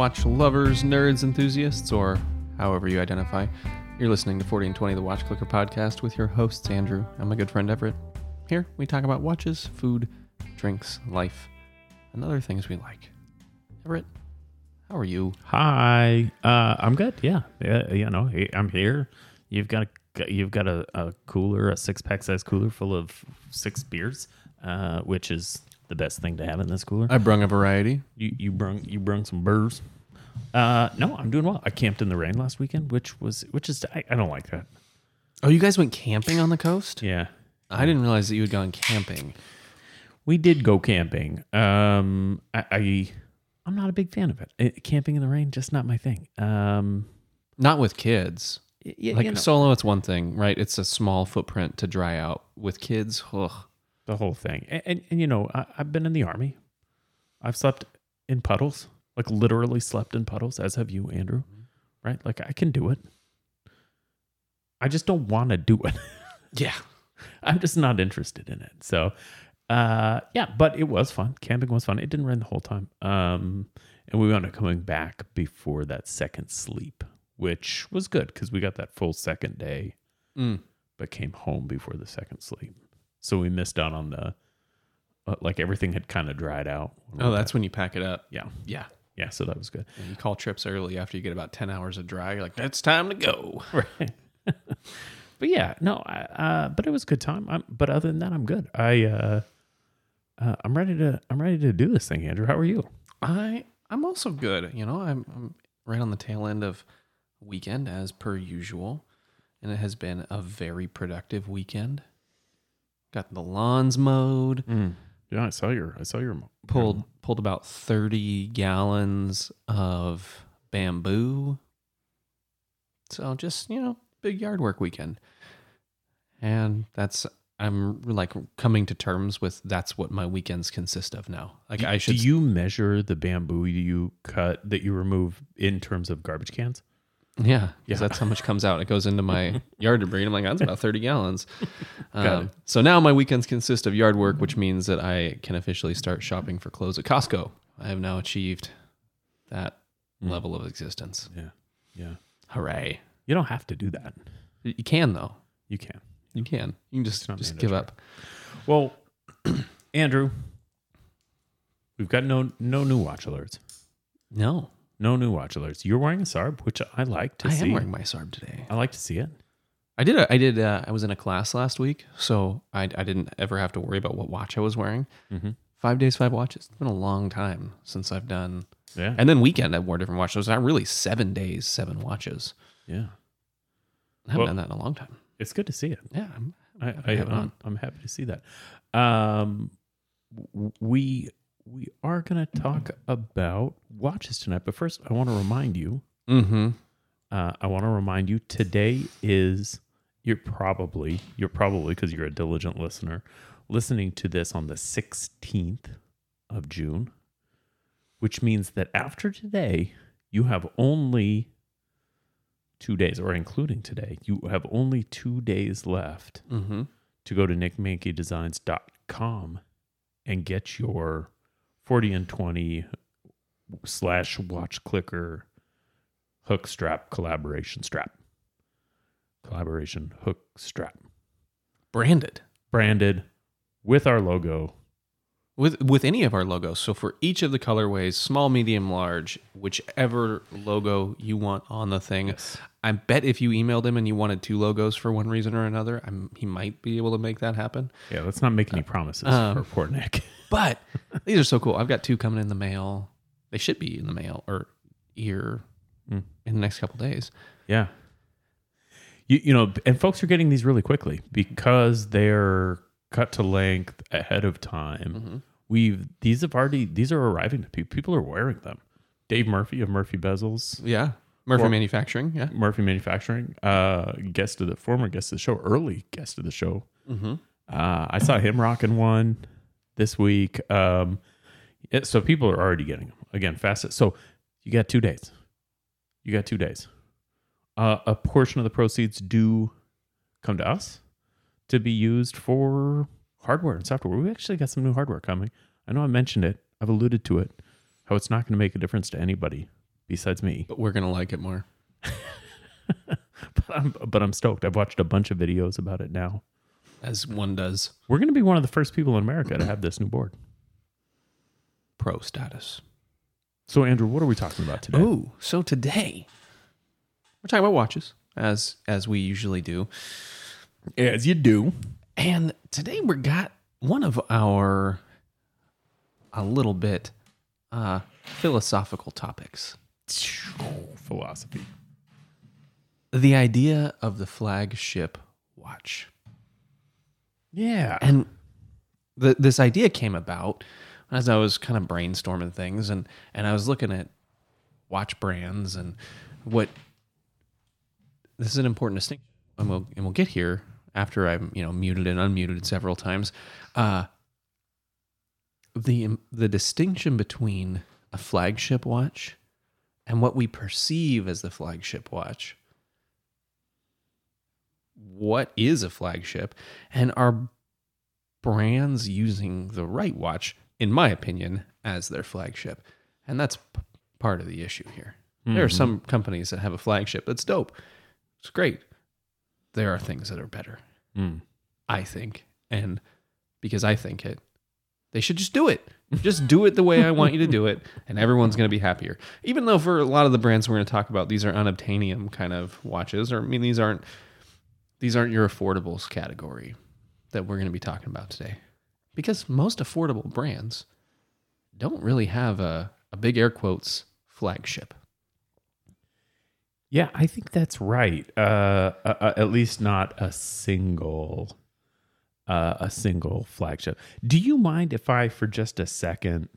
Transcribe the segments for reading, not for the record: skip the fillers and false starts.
watch lovers, nerds, enthusiasts, or however you identify. You're listening to 40 and 20, the Watch Clicker podcast with your hosts, Andrew and my good friend Everett. Here we talk about watches, food, drinks, life, and other things we like. Everett, how are you? Hi, I'm good. Yeah, you know, I'm here. You've got a cooler, a six-pack size cooler full of six beers, which is the best thing to have in this cooler. I brung a variety. You brung some burrs. No, I'm doing well. I camped in the rain last weekend, which is I don't like that. Oh, you guys went camping on the coast? Yeah. I didn't realize that you had gone camping. We did go camping. I'm not a big fan of it. Camping in the rain, just not my thing. Not with kids. Yeah, like, you know. Solo, it's one thing, right? It's a small footprint to dry out. With kids, ugh. The whole thing. And you know, I've been in the Army. I've slept in puddles. Like, literally slept in puddles, as have you, Andrew. Right? Like, I can do it. I just don't want to do it. Yeah. I'm just not interested in it. So, yeah, but it was fun. Camping was fun. It didn't rain the whole time. And we wound up coming back before that second sleep, which was good because we got that full second day, but came home before the second sleep. So we missed out on the, like, everything had kind of dried out. Oh, that's when you pack it up. Yeah. Yeah. Yeah, so that was good. And you call trips early after you get about 10 hours of dry. You're like, it's time to go. Right. But yeah, no, but it was a good time. But other than that, I'm good. I'm ready to do this thing, Andrew. How are you? I'm also good. You know, I'm right on the tail end of weekend as per usual. And it has been a very productive weekend. Got the lawns mowed. Yeah, I saw your pulled about 30 gallons of bamboo. So just, you know, big yard work weekend. And I'm like coming to terms with that's what my weekends consist of now. Like, do you measure the bamboo you cut that you remove in terms of garbage cans? Yeah, because that's how much comes out. It goes into my yard debris, and I'm like, that's about 30 gallons. So now my weekends consist of yard work, which means that I can officially start shopping for clothes at Costco. I have now achieved that level of existence. Yeah, yeah. Hooray. You don't have to do that. You can, though. You can. You can just give up. Well, Andrew, we've got no new watch alerts. No. No new watch alerts. You're wearing a SARB, which I like to see. I am wearing my SARB today. I like to see it. I was in a class last week, so I didn't ever have to worry about what watch I was wearing. Mm-hmm. 5 days, five watches. It's been a long time since I've done. Yeah. And then weekend I wore different watches. So I really 7 days, seven watches. Yeah. I haven't done that in a long time. It's good to see it. Yeah. I'm happy to see that. We are going to talk about watches tonight, but first I want to remind you. Mm-hmm. I want to remind you today is you're probably because you're a diligent listener listening to this on the 16th of June, which means that after today you have only 2 days, or including today, you have only 2 days left to go to nickmankeydesigns.com and get your 40 and 20 / watch clicker hook strap collaboration hook strap, branded with our logo, with any of our logos. So for each of the colorways, small, medium, large, whichever logo you want on the thing. Yes. I bet if you emailed him and you wanted two logos for one reason or another, he might be able to make that happen. Yeah, let's not make any promises for poor Nick. But these are so cool. I've got two coming in the mail. They should be in the mail or here in the next couple days. Yeah. You know, and folks are getting these really quickly because they're cut to length ahead of time. Mm-hmm. These are arriving to people. People are wearing them. Dave Murphy of Murphy Bezels. Yeah. Manufacturing, yeah. Murphy Manufacturing, former guest of the show, early guest of the show. Mm-hmm. I saw him rocking one this week. So people are already getting them. Again, fast. So you got 2 days. A portion of the proceeds do come to us to be used for hardware and software. We actually got some new hardware coming. I know I mentioned it. I've alluded to it, how it's not going to make a difference to anybody. besides me. But we're going to like it more. But I'm stoked. I've watched a bunch of videos about it now. As one does. We're going to be one of the first people in America to have this new board. Pro status. So, Andrew, what are we talking about today? Oh, so today we're talking about watches, as we usually do. As you do. And today we got one of our, a little bit, philosophical topics. Philosophy. The idea of the flagship watch. Yeah. And this idea came about as I was kind of brainstorming things, and I was looking at watch brands and what... This is an important distinction, and we'll get here after I'm muted and unmuted several times. The distinction between a flagship watch and what we perceive as the flagship watch. What is a flagship, and are brands using the right watch, in my opinion, as their flagship? And that's part of the issue here. Mm-hmm. There are some companies that have a flagship that's dope. It's great. There are things that are better, I think. And because I think it, they should just do it. Just do it the way I want you to do it, and everyone's going to be happier. Even though for a lot of the brands we're going to talk about, these are unobtainium kind of watches, or I mean, these aren't your affordables category that we're going to be talking about today. Because most affordable brands don't really have a big air quotes flagship. Yeah, I think that's right. At least not a single flagship. Do you mind if I, for just a second,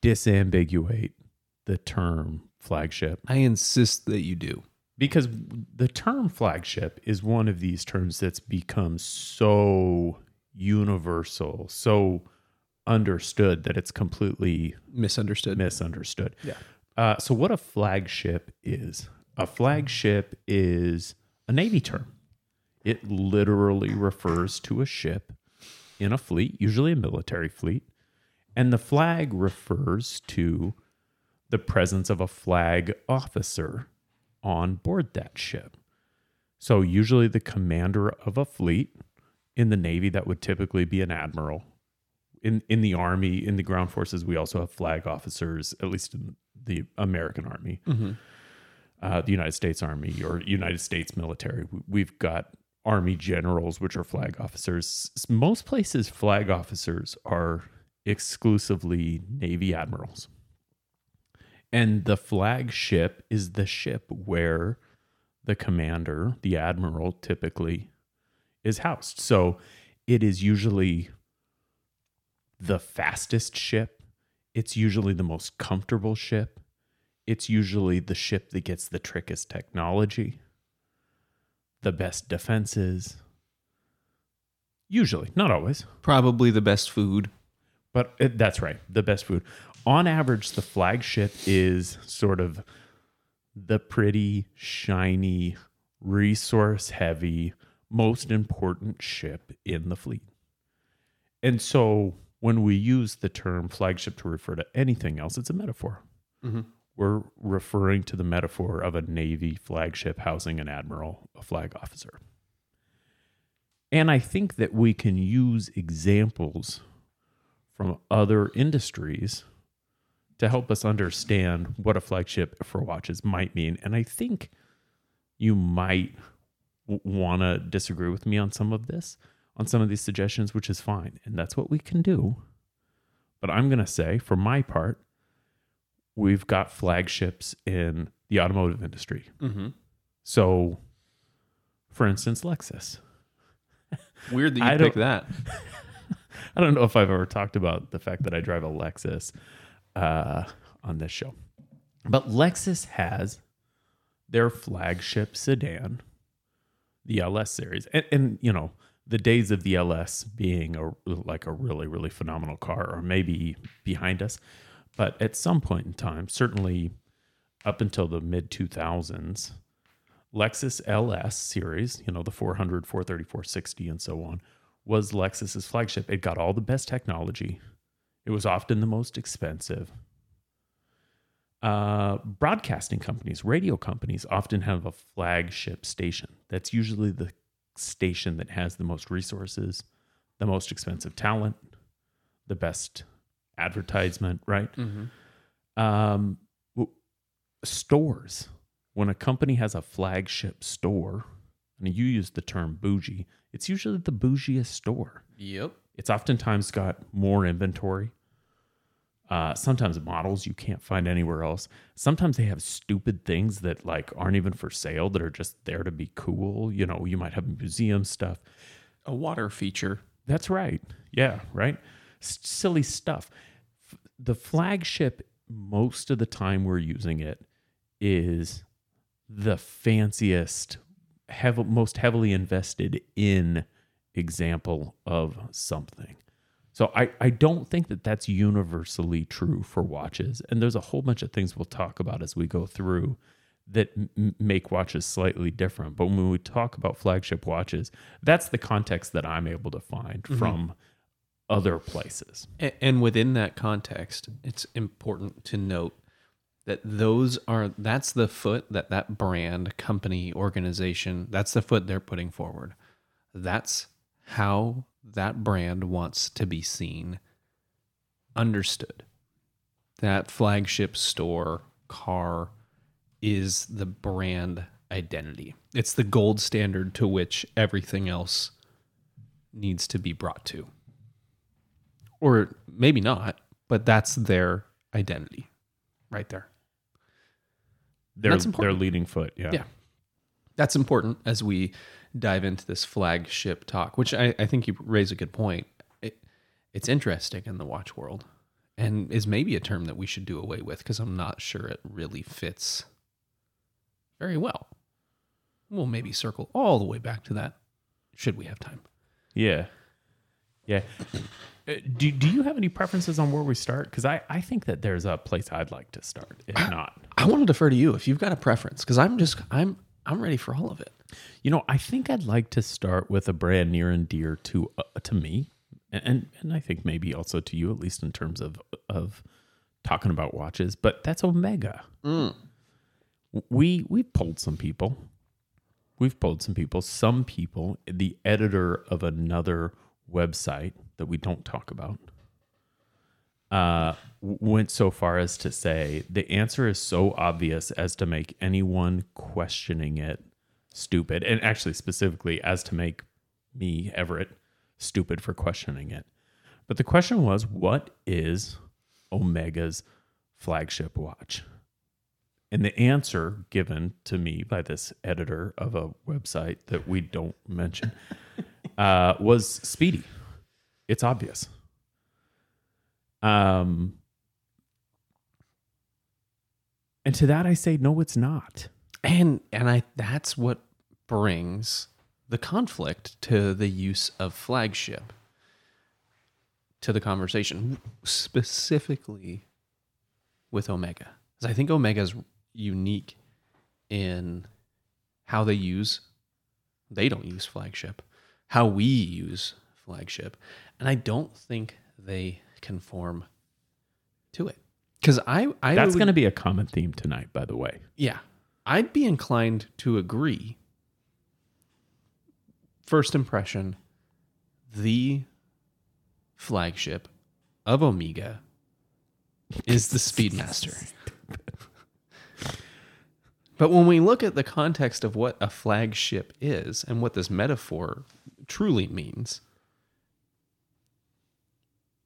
disambiguate the term flagship? I insist that you do. Because the term flagship is one of these terms that's become so universal, so understood that it's completely misunderstood. Yeah. So what a flagship is. A flagship is a Navy term. It literally refers to a ship in a fleet, usually a military fleet. And the flag refers to the presence of a flag officer on board that ship. So usually the commander of a fleet. In the Navy, that would typically be an admiral. In the Army, in the ground forces, we also have flag officers, at least in the American Army, mm-hmm. The United States Army or United States military. We've got Army generals, which are flag officers. Most places, flag officers are exclusively Navy admirals. And the flagship is the ship where the commander, the admiral, typically is housed. So it is usually the fastest ship. It's usually the most comfortable ship. It's usually the ship that gets the trickiest technology, the best defenses. Usually, not always. Probably the best food. But that's right, the best food. On average, the flagship is sort of the pretty, shiny, resource-heavy, most important ship in the fleet. And so when we use the term flagship to refer to anything else, it's a metaphor. Mm-hmm. We're referring to the metaphor of a Navy flagship housing an admiral, a flag officer. And I think that we can use examples from other industries to help us understand what a flagship for watches might mean. And I think you might want to disagree with me on some of this, on some of these suggestions, which is fine. And that's what we can do. But I'm going to say, for my part, we've got flagships in the automotive industry. Mm-hmm. So, for instance, Lexus. Weird that you pick that. I don't know if I've ever talked about the fact that I drive a Lexus on this show. But Lexus has their flagship sedan, the LS series. And the days of the LS being a really, really phenomenal car are maybe behind us. But at some point in time, certainly up until the mid-2000s, Lexus LS series, the 400, 430, 460, and so on, was Lexus's flagship. It got all the best technology. It was often the most expensive. Broadcasting companies, radio companies often have a flagship station. That's usually the station that has the most resources, the most expensive talent, the best advertisement, right? Mm-hmm. Stores. When a company has a flagship store, and you use the term bougie, it's usually the bougiest store. Yep. It's oftentimes got more inventory. Sometimes models you can't find anywhere else. Sometimes they have stupid things that like aren't even for sale that are just there to be cool. You know, you might have museum stuff. A water feature. That's right. Yeah, right? Silly stuff. The flagship, most of the time we're using it, is the fanciest, most heavily invested in example of something. So I don't think that that's universally true for watches. And there's a whole bunch of things we'll talk about as we go through that make watches slightly different. But when we talk about flagship watches, that's the context that I'm able to find mm-hmm. from other places. And within that context, it's important to note that that's the foot that brand, company, organization, that's the foot they're putting forward. That's how that brand wants to be seen, understood. That flagship store, car, is the brand identity. It's the gold standard to which everything else needs to be brought to. Or maybe not, but that's their identity right there. Their leading foot, yeah. Yeah. That's important as we dive into this flagship talk, which I think you raise a good point. It's interesting in the watch world and is maybe a term that we should do away with because I'm not sure it really fits very well. We'll maybe circle all the way back to that should we have time. Yeah. Yeah. Do you have any preferences on where we start? Because I think that there's a place I'd like to start, if not. I want to defer to you if you've got a preference because I'm ready for all of it. You know, I think I'd like to start with a brand near and dear to me, and I think maybe also to you, at least in terms of talking about watches. But that's Omega. Mm. We've polled some people. Some people, the editor of another website that we don't talk about, went so far as to say the answer is so obvious as to make anyone questioning it stupid, and actually specifically as to make me, Everett, stupid for questioning it. But the question was, what is Omega's flagship watch? And the answer given to me by this editor of a website that we don't mention was Speedy. It's obvious. And to that I say, no, it's not. And that's what brings the conflict to the use of flagship to the conversation, specifically with Omega. Because I think Omega's unique in how they don't use flagship, how we use flagship. And I don't think they conform to it. Because that's going to be a common theme tonight, by the way. Yeah. I'd be inclined to agree. First impression, the flagship of Omega is the Speedmaster. But when we look at the context of what a flagship is and what this metaphor truly means,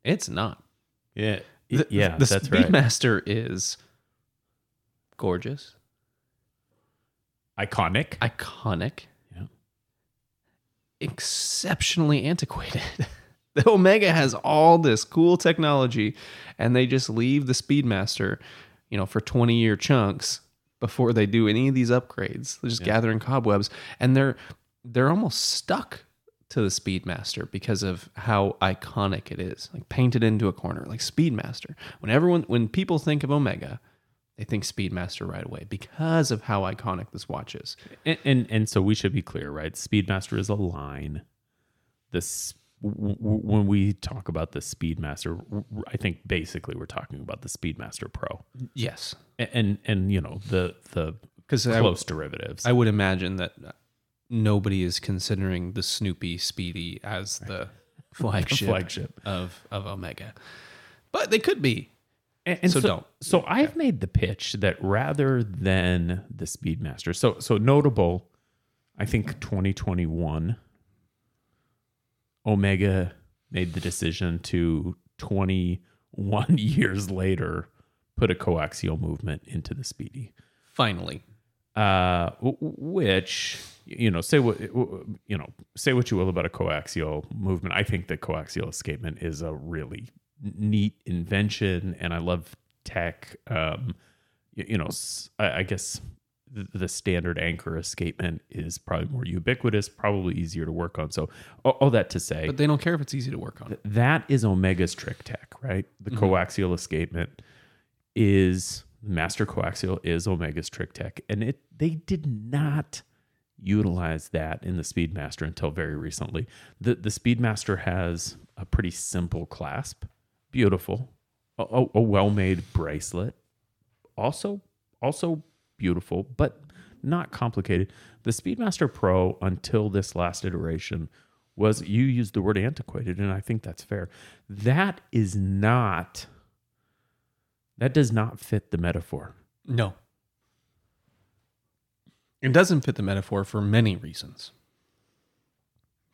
it's not. Yeah, the that's right. The Speedmaster is gorgeous. Iconic. Yeah. Exceptionally antiquated. The Omega has all this cool technology, and they just leave the Speedmaster, you know, for 20-year chunks before they do any of these upgrades. They're just gathering cobwebs, and they're almost stuck to the Speedmaster because of how iconic it is, like painted into a corner, like Speedmaster. When people think of Omega, they think Speedmaster right away because of how iconic this watch is. And so we should be clear, right? Speedmaster is a line. When we talk about the Speedmaster, I think basically we're talking about the Speedmaster Pro. Yes. And you know, the close derivatives. I would imagine that nobody is considering the Snoopy Speedy as the flagship of Omega. But they could be. And so don't. So I've made the pitch that rather than the Speedmaster, so notable, I think 2021, Omega made the decision to 21 years later put a coaxial movement into the Speedy. Finally. Which, you know, say what you will about a coaxial movement. I think that coaxial escapement is a really neat invention, and I love tech. I guess the standard anchor escapement is probably more ubiquitous, probably easier to work on. So all that to say, but they don't care if it's easy to work on. That is Omega's trick tech, right? The coaxial escapement is master coaxial is Omega's trick tech, and they did not utilize that in the Speedmaster until very recently. The Speedmaster has a pretty simple clasp, beautiful, a well-made bracelet, also beautiful, but not complicated. The Speedmaster Pro, until this last iteration, was, you used the word antiquated, and I think that's fair. That does not fit the metaphor. No. It doesn't fit the metaphor for many reasons.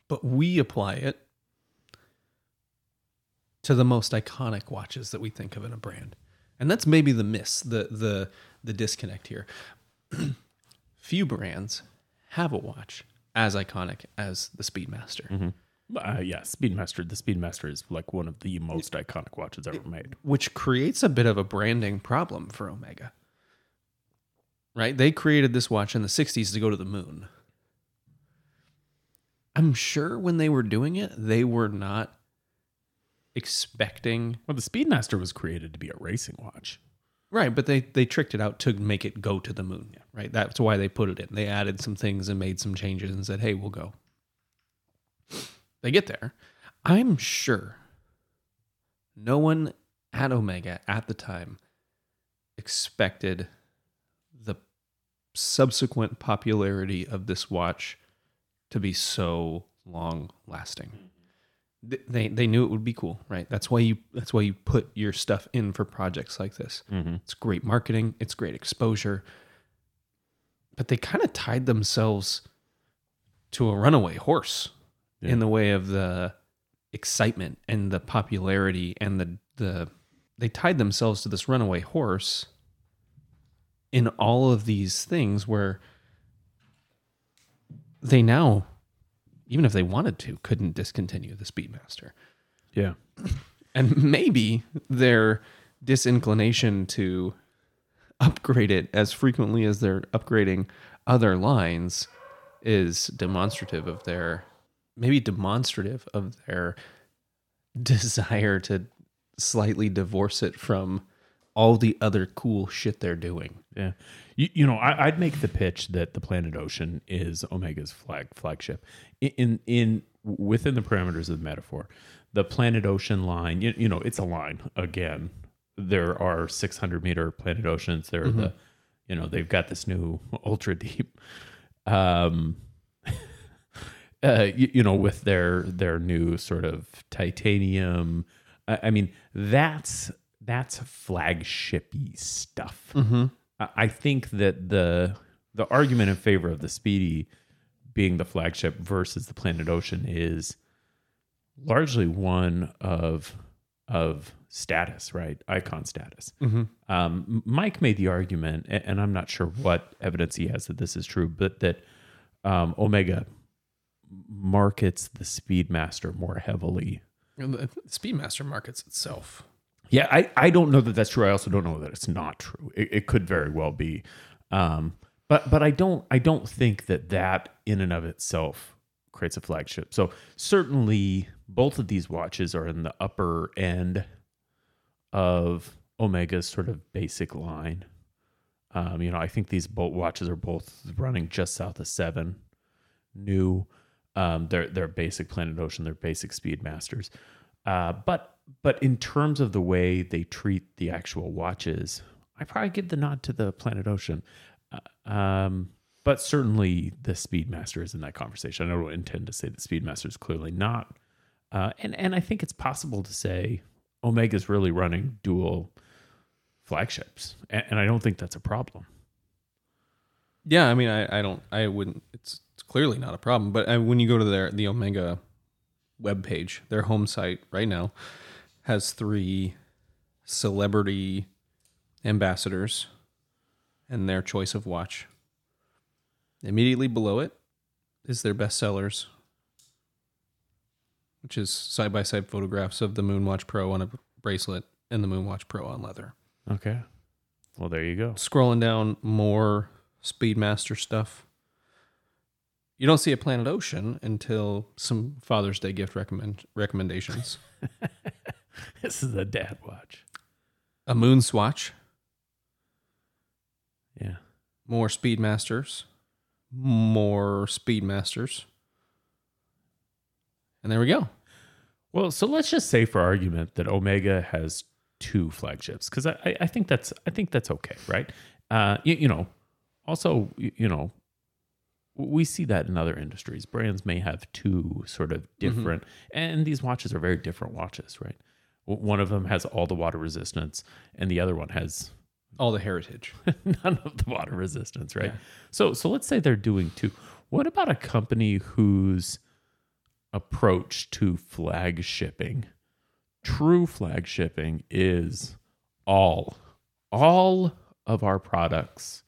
But we apply it to the most iconic watches that we think of in a brand. And that's maybe the miss, the disconnect here. Few brands have a watch as iconic as the Speedmaster. Mm-hmm. The Speedmaster is like one of the most iconic watches ever made. Which creates a bit of a branding problem for Omega. Right? They created this watch in the 60s to go to the moon. I'm sure when they were doing it, they were not expecting... Well, the Speedmaster was created to be a racing watch. Right, but they tricked it out to make it go to the moon. Yeah. Right? That's why they put it in. They added some things and made some changes and said, hey, we'll go. They get there. I'm sure no one at Omega at the time expected the subsequent popularity of this watch to be so long lasting. They knew it would be cool, right? That's why you put your stuff in for projects like this. Mm-hmm. It's great marketing. It's great exposure. But they kind of tied themselves to a runaway horse. Yeah. In the way of the excitement and the popularity and they tied themselves to this runaway horse in all of these things where they now, even if they wanted to, couldn't discontinue the Speedmaster. Yeah. And maybe their disinclination to upgrade it as frequently as they're upgrading other lines is demonstrative of their desire to slightly divorce it from all the other cool shit they're doing. Yeah. You know, I'd make the pitch that the Planet Ocean is Omega's flagship. In within the parameters of the metaphor, the Planet Ocean line, you know, it's a line. Again, there are 600-meter Planet Oceans. There are the, you know, they've got this new ultra-deep... you know, with their new sort of titanium. I mean, that's flagshipy stuff. Mm-hmm. I think that the argument in favor of the Speedy being the flagship versus the Planet Ocean is largely one of status, right? Icon status. Mm-hmm. Mike made the argument, and I'm not sure what evidence he has that this is true, but that Omega markets the Speedmaster more heavily. The Speedmaster markets itself. Yeah, I don't know that that's true. I also don't know that it's not true. It could very well be, but I don't think that in and of itself creates a flagship. So certainly both of these watches are in the upper end of Omega's sort of basic line. You know, I think these bolt watches are both running just south of $7,000 new. They're basic Planet Ocean, they're basic Speedmasters. But in terms of the way they treat the actual watches, I probably give the nod to the Planet Ocean. But certainly the Speedmaster is in that conversation. I don't intend to say that Speedmaster is clearly not. And I think it's possible to say Omega's really running dual flagships. And I don't think that's a problem. Yeah, I mean, I wouldn't, it's clearly not a problem. But when you go to the Omega webpage, their home site right now has 3 celebrity ambassadors and their choice of watch. Immediately below it is their bestsellers, which is side-by-side photographs of the Moonwatch Pro on a bracelet and the Moonwatch Pro on leather. Okay. Well, there you go. Scrolling down, more Speedmaster stuff. You don't see a Planet Ocean until some Father's Day gift recommendations. This is a dad watch. A moon swatch. Yeah. More Speedmasters. More Speedmasters. And there we go. Well, so let's just say for argument that Omega has 2 flagships, because I think that's okay, right? Also, we see that in other industries. Brands may have 2 sort of different, and these watches are very different watches, right? One of them has all the water resistance, and the other one has all the heritage. None of the water resistance, right? Yeah. So let's say they're doing 2. What about a company whose approach to flagshipping, true flagshipping, is all of our products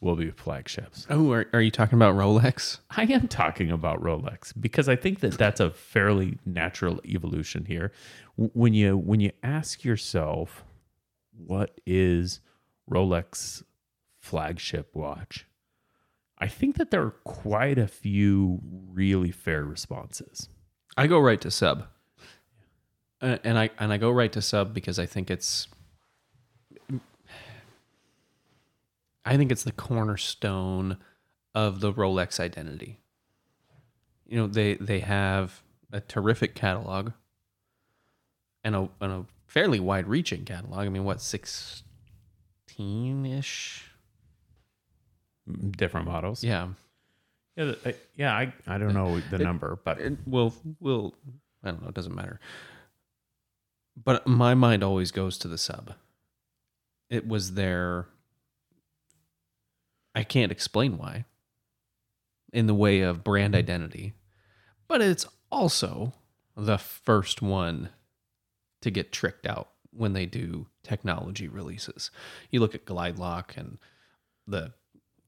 will be flagships? Oh, are you talking about Rolex? I am talking about Rolex, because I think that that's a fairly natural evolution here. When you ask yourself, what is Rolex flagship watch? I think that there are quite a few really fair responses. I go right to sub. And I go right to sub because I think it's the cornerstone of the Rolex identity. You know, they have a terrific catalog and a fairly wide-reaching catalog. I mean, what, 16-ish? Different models. Yeah. I don't know the number, but we'll I don't know. It doesn't matter. But my mind always goes to the sub. It was their... I can't explain why in the way of brand identity, but it's also the first one to get tricked out when they do technology releases. You look at Glide Lock and the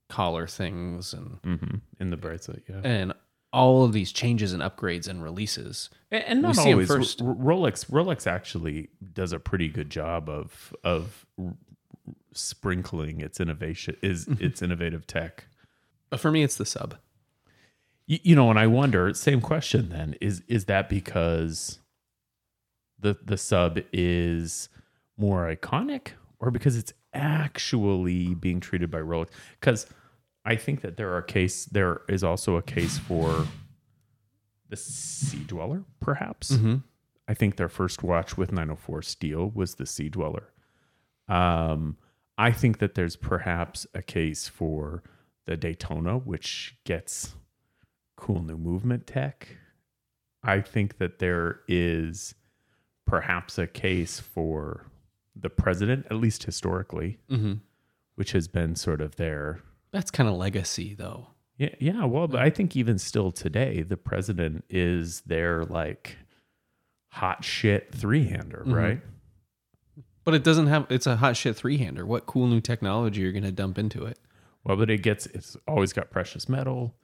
collar things and in the bracelet, yeah, and all of these changes and upgrades and releases, and not always first. Rolex actually does a pretty good job of sprinkling its innovative tech. But for me, it's the sub. You know, and I wonder, same question then, is that because the sub is more iconic, or because it's actually being treated by Rolex? Because I think that there is also a case for the Sea-Dweller, perhaps. Mm-hmm. I think their first watch with 904 steel was the Sea-Dweller. I think that there's perhaps a case for the Daytona, which gets cool new movement tech. I think that there is perhaps a case for the President, at least historically, which has been sort of their... That's kind of legacy, though. Yeah. Well, but I think even still today, the President is their, like, hot shit 3-hander, right? But it doesn't have... It's a hot shit 3-hander. What cool new technology you're going to dump into it? Well, but it's always got precious metal.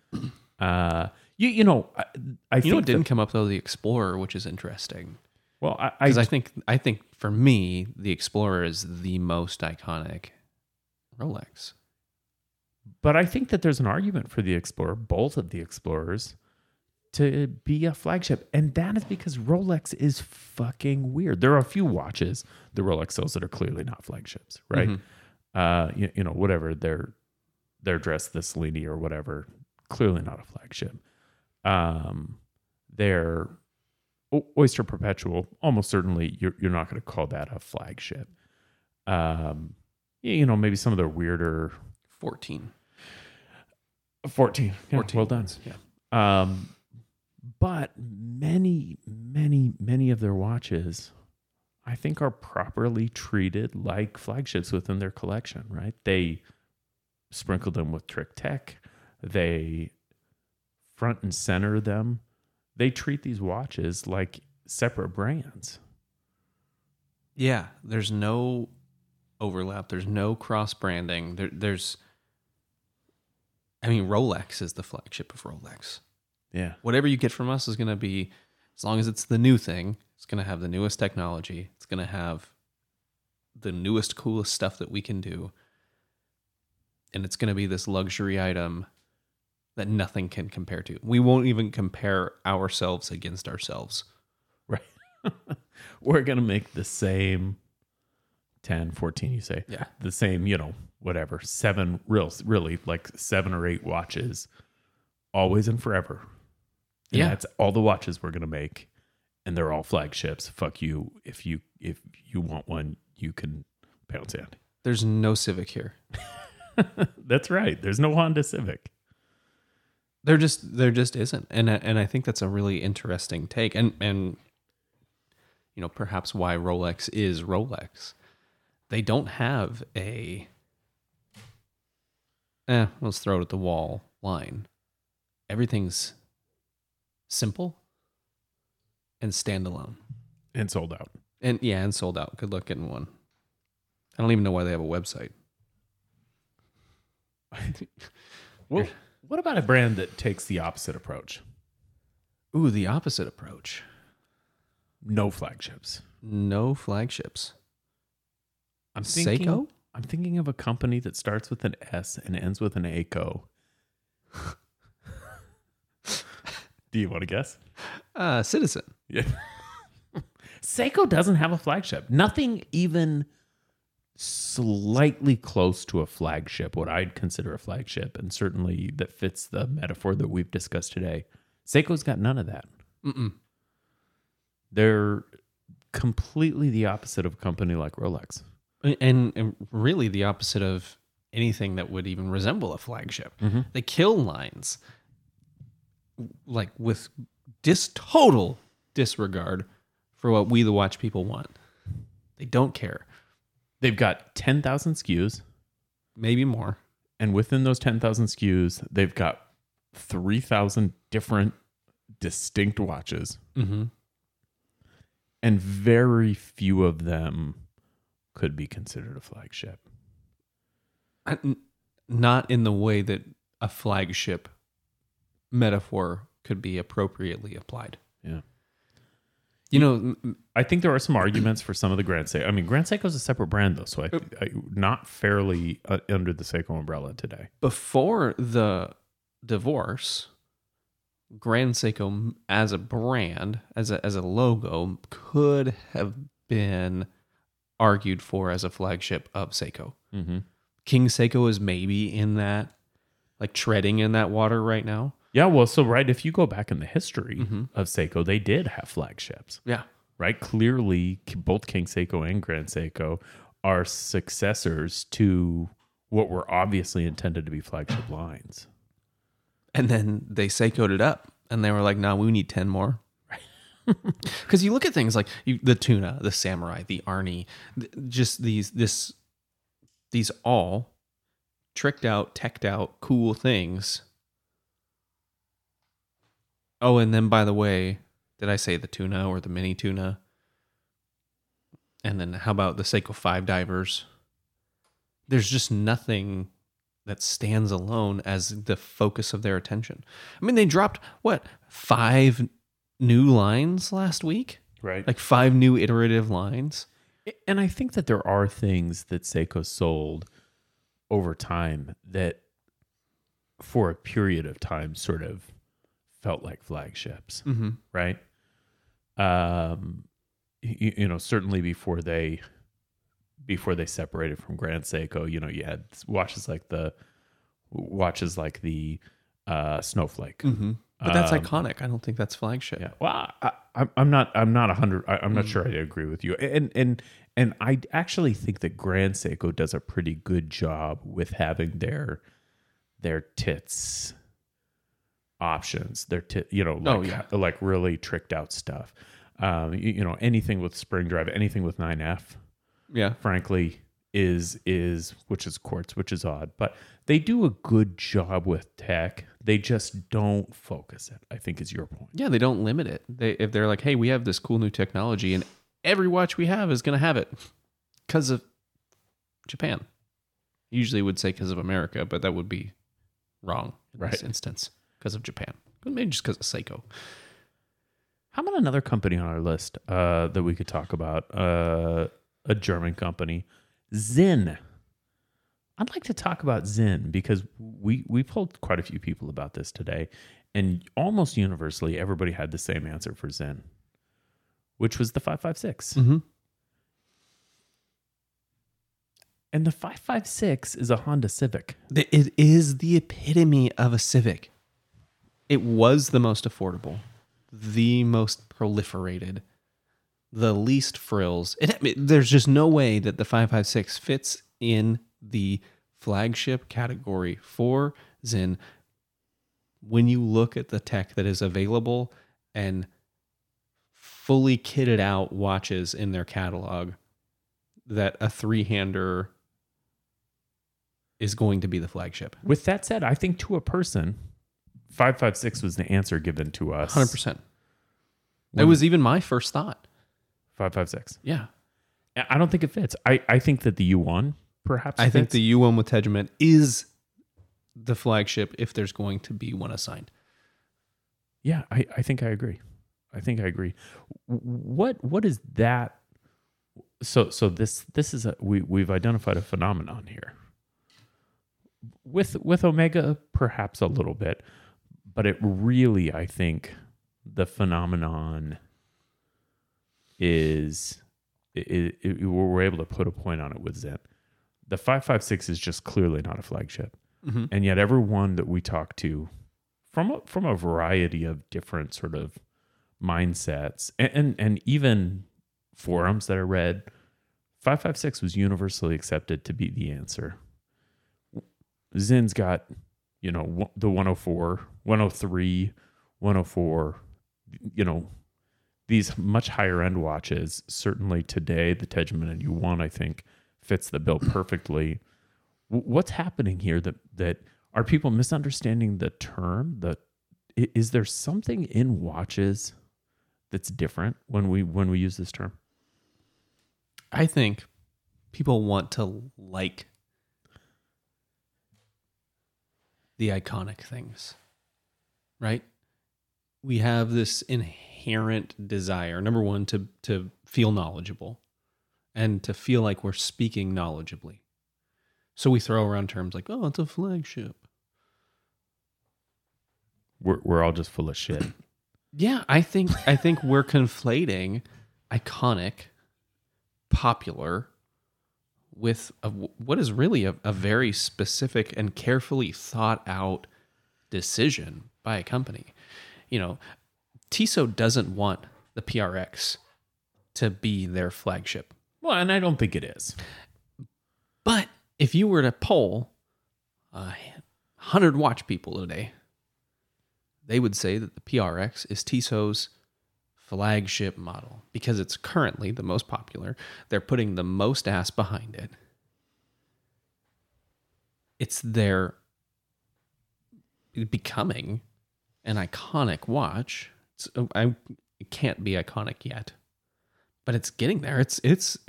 I think what didn't come up, though, the Explorer, which is interesting. Well, I think for me, the Explorer is the most iconic Rolex. But I think that there's an argument for the Explorer, both of the Explorers, to be a flagship. And that is because Rolex is fucking weird. There are a few watches the Rolex sells that are clearly not flagships, right? Whatever, their dress, the Cellini or whatever, clearly not a flagship. Their Oyster Perpetual, almost certainly you're not going to call that a flagship. you know, maybe some of their weirder... 14. Yeah, 14. Well done. Yeah. But many of their watches, I think, are properly treated like flagships within their collection, right? They sprinkle them with trick tech. They front and center them. They treat these watches like separate brands. Yeah, there's no overlap. There's no cross-branding. There's... I mean, Rolex is the flagship of Rolex. Yeah. Whatever you get from us is going to be, as long as it's the new thing, it's going to have the newest technology. It's going to have the newest, coolest stuff that we can do. And it's going to be this luxury item that nothing can compare to. We won't even compare ourselves against ourselves. Right. We're going to make the same 10, 14, you say. Yeah. The same, you know, whatever, seven or eight watches, always and forever. And yeah, that's all the watches we're gonna make, and they're all flagships. Fuck you, if you want one, you can pound sand. There's no Civic here. That's right. There's no Honda Civic. There just isn't, and I think that's a really interesting take, and you know, perhaps why Rolex is Rolex. They don't have a let's throw it at the wall line. Everything's simple and standalone. And sold out. And sold out. Good luck getting one. I don't even know why they have a website. Well, what about a brand that takes the opposite approach? Ooh, the opposite approach. No flagships. I'm thinking Seiko? I'm thinking of a company that starts with an S and ends with an ACO. Do you want to guess? Citizen. Yeah. Seiko doesn't have a flagship. Nothing even slightly close to a flagship, what I'd consider a flagship, and certainly that fits the metaphor that we've discussed today. Seiko's got none of that. Mm-mm. They're completely the opposite of a company like Rolex. And really the opposite of anything that would even resemble a flagship. Mm-hmm. They kill lines, like, with total disregard for what we, the watch people, want. They don't care. They've got 10,000 SKUs. Maybe more. And within those 10,000 SKUs, they've got 3,000 different distinct watches. Mm-hmm. And very few of them could be considered a flagship. Not in the way that a flagship metaphor could be appropriately applied. Yeah. You know, I think there are some arguments for some of the Grand Seiko. I mean, Grand Seiko is a separate brand, though, so I not fairly under the Seiko umbrella today. Before the divorce, Grand Seiko as a brand, as a logo, could have been argued for as a flagship of Seiko. Mm-hmm. King Seiko is maybe in that, like, treading in that water right now. Yeah, well, so, right, if you go back in the history mm-hmm. of Seiko, they did have flagships. Yeah. Right? Clearly, both King Seiko and Grand Seiko are successors to what were obviously intended to be flagship lines. And then they Seiko'd it up, and they were like, nah, we need 10 more. Because you look at things like the Tuna, the Samurai, the Arnie, just these all tricked out, teched out, cool things. Oh, and then, by the way, did I say the Tuna or the Mini Tuna? And then how about the Seiko 5 divers? There's just nothing that stands alone as the focus of their attention. I mean, they dropped, 5 new lines last week, right? Like 5 new iterative lines. And I think that there are things that Seiko sold over time that for a period of time sort of felt like flagships, mm-hmm. right? You know, certainly before they separated from Grand Seiko, you know, you had watches like the Snowflake. Mm-hmm. But that's iconic. I don't think that's flagship. Yeah. Well, I'm not 100. I'm not sure I agree with you. And And I actually think that Grand Seiko does a pretty good job with having their tits options. Like really tricked out stuff. Anything with spring drive, anything with 9F. Yeah, frankly, is which is quartz, which is odd, but they do a good job with tech. They just don't focus it, I think is your point. Yeah, they don't limit it. If they're like, hey, we have this cool new technology, and every watch we have is going to have it because of Japan. Usually would say because of America, but that would be wrong in this instance. Because of Japan. Maybe just because of Seiko. How about another company on our list that we could talk about? A German company. Sinn. I'd like to talk about Sinn because we polled quite a few people about this today. And almost universally, everybody had the same answer for Sinn, which was the 556. Mm-hmm. And the 556 is a Honda Civic. It is the epitome of a Civic. It was the most affordable, the most proliferated, the least frills. There's just no way that the 556 fits in the flagship category for Sinn. When you look at the tech that is available and fully kitted out watches in their catalog, that a three-hander is going to be the flagship. With that said, I think to a person, 556 was the answer given to us. 100%. It was even my first thought. 556. Yeah. I don't think it fits. I think that the U1 perhaps fits. I think the U1 with Tegument is the flagship if there's going to be one assigned. Yeah, I think I agree. What is that? So this is we've identified a phenomenon here. With Omega, perhaps a little bit, but it really, I think, the phenomenon is we're able to put a point on it with Sinn. The 556 is just clearly not a flagship, mm-hmm. and yet everyone that we talk to from a variety of different sort of mindsets and even forums that I read, 556 was universally accepted to be the answer. Zinn's got, the 104, 103, 104, these much higher end watches. Certainly today, the Tegument and U1, I think, fits the bill perfectly. What's happening here that are people misunderstanding the term? Is there something in watches that's different when we use this term? I think people want to like the iconic things, right? We have this inherent desire, number one, to feel knowledgeable and to feel like we're speaking knowledgeably. So we throw around terms like, oh, it's a flagship. We're all just full of shit. Yeah, I think we're conflating iconic, popular, with what is really a very specific and carefully thought out decision by a company. Tissot doesn't want the PRX to be their flagship. Well, and I don't think it is. But if you were to poll 100 watch people today, they would say that the PRX is Tissot's flagship model because it's currently the most popular. They're putting the most ass behind it. It's their becoming an iconic watch. It can't be iconic yet, but it's getting there. It's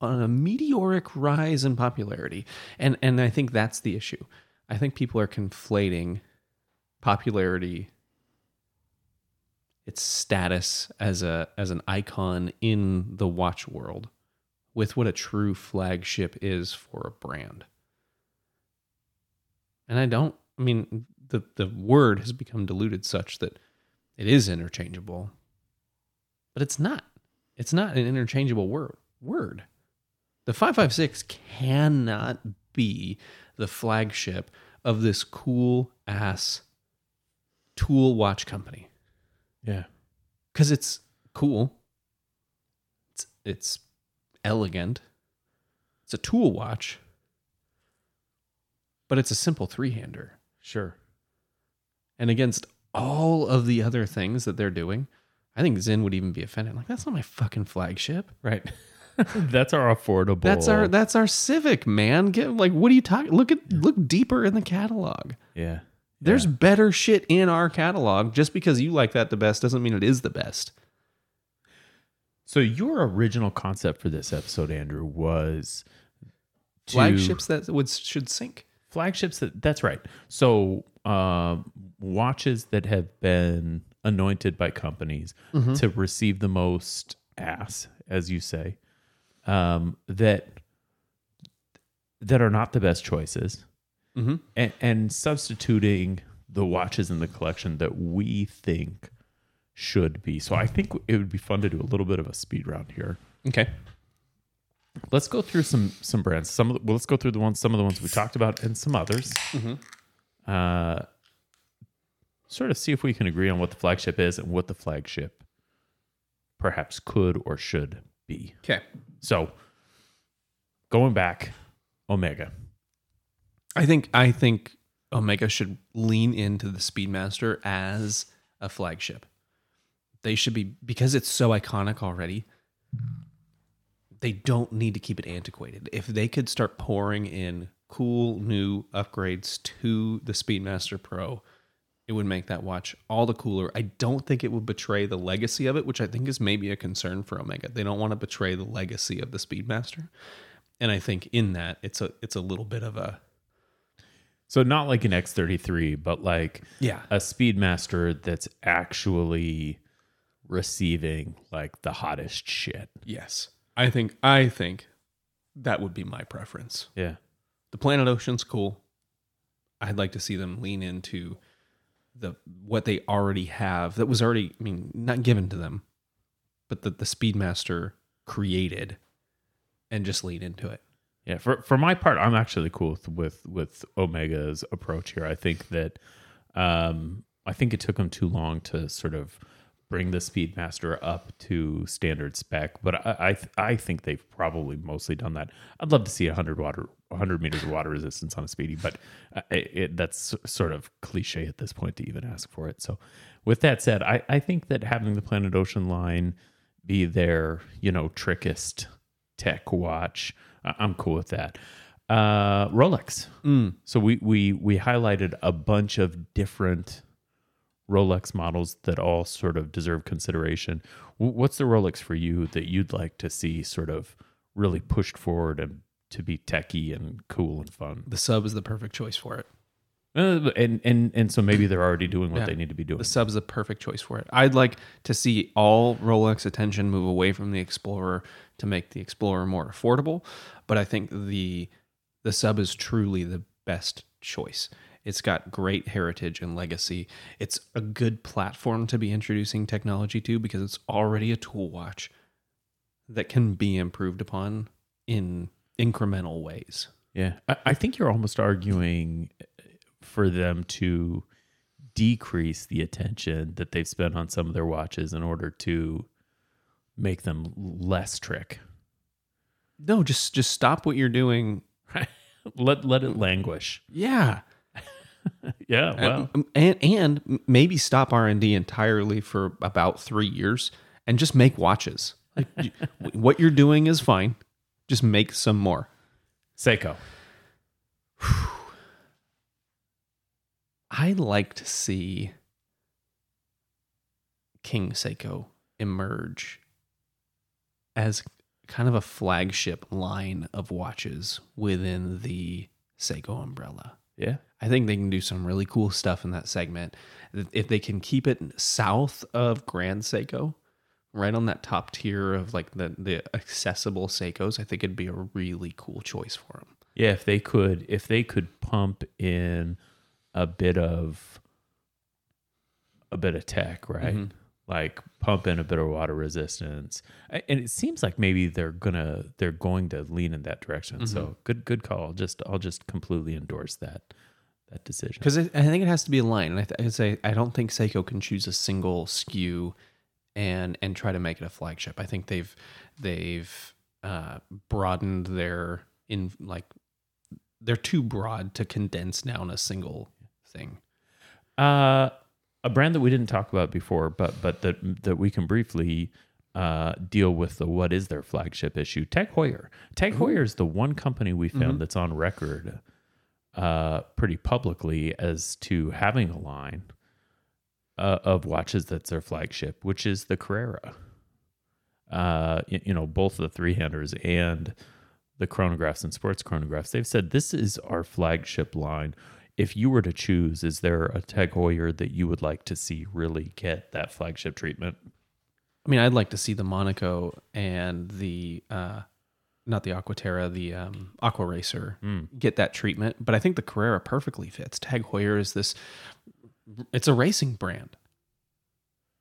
on a meteoric rise in popularity, and I think that's the issue. I think people are conflating popularity, its status as an icon in the watch world, with what a true flagship is for a brand. And the word has become diluted such that it is interchangeable, but it's not. It's not an interchangeable word. The 556 cannot be the flagship of this cool ass tool watch company. Yeah. Because it's cool. It's elegant. It's a tool watch, but it's a simple three-hander. Sure. And against all of the other things that they're doing, I think Sinn would even be offended. Like, that's not my fucking flagship. Right. That's our affordable. That's our Civic, man. Get, like, what are you talking? Look deeper in the catalog. Yeah. There's better shit in our catalog. Just because you like that the best doesn't mean it is the best. So your original concept for this episode, Andrew, was flagships that should sink. Flagships that's right. So watches that have been anointed by companies to receive the most ass, as you say, that are not the best choices, and substituting the watches in the collection that we think should be. So I think it would be fun to do a little bit of a speed round here. Okay. Let's go through some brands. Let's go through some of the ones we talked about and some others. Sort of see if we can agree on what the flagship is and what the flagship perhaps could or should be. Okay. So going back, Omega. I think Omega should lean into the Speedmaster as a flagship. They should be, because it's so iconic already. They don't need to keep it antiquated. If they could start pouring in cool new upgrades to the Speedmaster Pro, it would make that watch all the cooler. I don't think it would betray the legacy of it, which I think is maybe a concern for Omega. They don't want to betray the legacy of the Speedmaster. And I think in that, it's a little bit of a... So not like an X33, but like a Speedmaster that's actually receiving like the hottest shit. Yes. I think that would be my preference. Yeah. The Planet Ocean's cool. I'd like to see them lean into what they already have that was already, I mean, not given to them, but that the Speedmaster created, and just lean into it. Yeah. For my part, I'm actually cool with Omega's approach here. I think that it took them too long to sort of bring the Speedmaster up to standard spec, but I think they've probably mostly done that. I'd love to see 100 meters of water resistance on a Speedy, but that's sort of cliche at this point to even ask for it. So with that said, I think that having the Planet Ocean line be their, trickiest tech watch, I'm cool with that. Rolex. So we highlighted a bunch of different Rolex models that all sort of deserve consideration. What's the Rolex for you that you'd like to see sort of really pushed forward and to be techie and cool and fun? The Sub is the perfect choice for it. And so maybe they're already doing what they need to be doing. The Sub's the perfect choice for it. I'd like to see all Rolex attention move away from the Explorer to make the Explorer more affordable, but I think the Sub is truly the best choice. It's got great heritage and legacy. It's a good platform to be introducing technology to because it's already a tool watch that can be improved upon in incremental ways. Yeah. I think you're almost arguing for them to decrease the attention that they've spent on some of their watches in order to make them less trick. No, just stop what you're doing. Let it languish. Yeah. Yeah, well, and maybe stop R&D entirely for about 3 years and just make watches. Like, what you're doing is fine. Just make some more. Seiko. I'd like to see King Seiko emerge as kind of a flagship line of watches within the Seiko umbrella. Yeah. I think they can do some really cool stuff in that segment. If they can keep it south of Grand Seiko, right on that top tier of like the accessible Seikos, I think it'd be a really cool choice for them. Yeah, if they could pump in a bit of tech, right? Mm-hmm. Like pump in a bit of water resistance, and it seems like maybe they're going to lean in that direction. Mm-hmm. So good call. I'll just completely endorse that decision because I think it has to be a line. And I say I don't think Seiko can choose a single SKU and try to make it a flagship. I think they've broadened their in like they're too broad to condense down a single thing. A brand that we didn't talk about before, but that we can briefly deal with the what is their flagship issue, Tag Heuer. Tag Heuer is the one company we found that's on record pretty publicly as to having a line of watches that's their flagship, which is the Carrera. You know, both the three-handers and the chronographs and sports chronographs, they've said this is our flagship line. If you were to choose, is there a Tag Heuer that you would like to see really get that flagship treatment? I mean, I'd like to see the Monaco and the, not the Aquaterra, the Aqua Racer get that treatment. But I think the Carrera perfectly fits. Tag Heuer is this, it's a racing brand.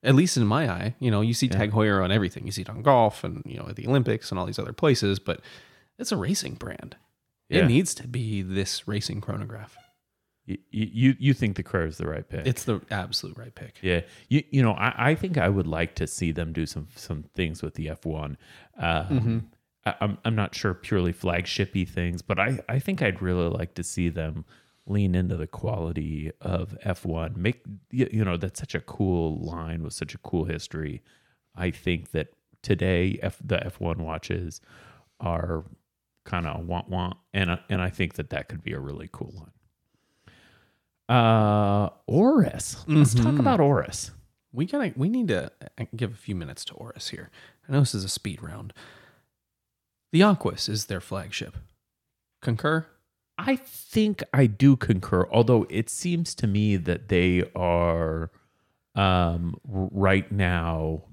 At least in my eye, you know, you see Tag Heuer on everything. You see it on golf and, you know, at the Olympics and all these other places, but it's a racing brand. Yeah. It needs to be this racing chronograph. You think the Carrera is the right pick? It's the absolute right pick. Yeah. You know, I think I would like to see them do some things with the F1. I'm not sure purely flagshipy things, but I think I'd really like to see them lean into the quality of F1. Make you know, that's such a cool line with such a cool history. I think that today the F1 watches are kind of want, and I think that could be a really cool line. Oris. Let's talk about Oris. We need to give a few minutes to Oris here. I know this is a speed round. The Aquis is their flagship. Concur? I think I do concur, although it seems to me that they are right now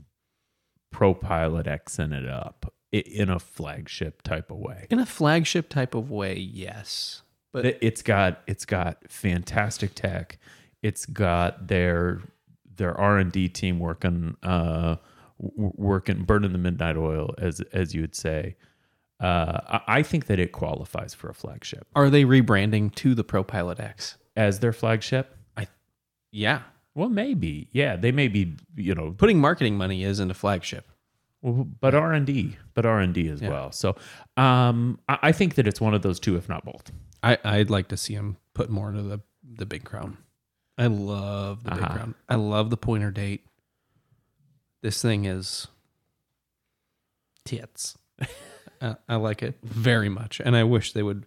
ProPilot X-ing it up in a flagship type of way. In a flagship type of way, yes. But it's got fantastic tech. It's got their R&D team working burning the midnight oil, as you would say. I think that it qualifies for a flagship. Are they rebranding to the ProPilot X as their flagship? Yeah. Well, maybe. Yeah, they may be. You know, putting marketing money isn't a flagship. But R&D as well. So I think that it's one of those two, if not both. I'd like to see him put more into the Big Crown. I love the Big Crown. I love the Pointer Date. This thing is tits. I like it very much. And I wish they would,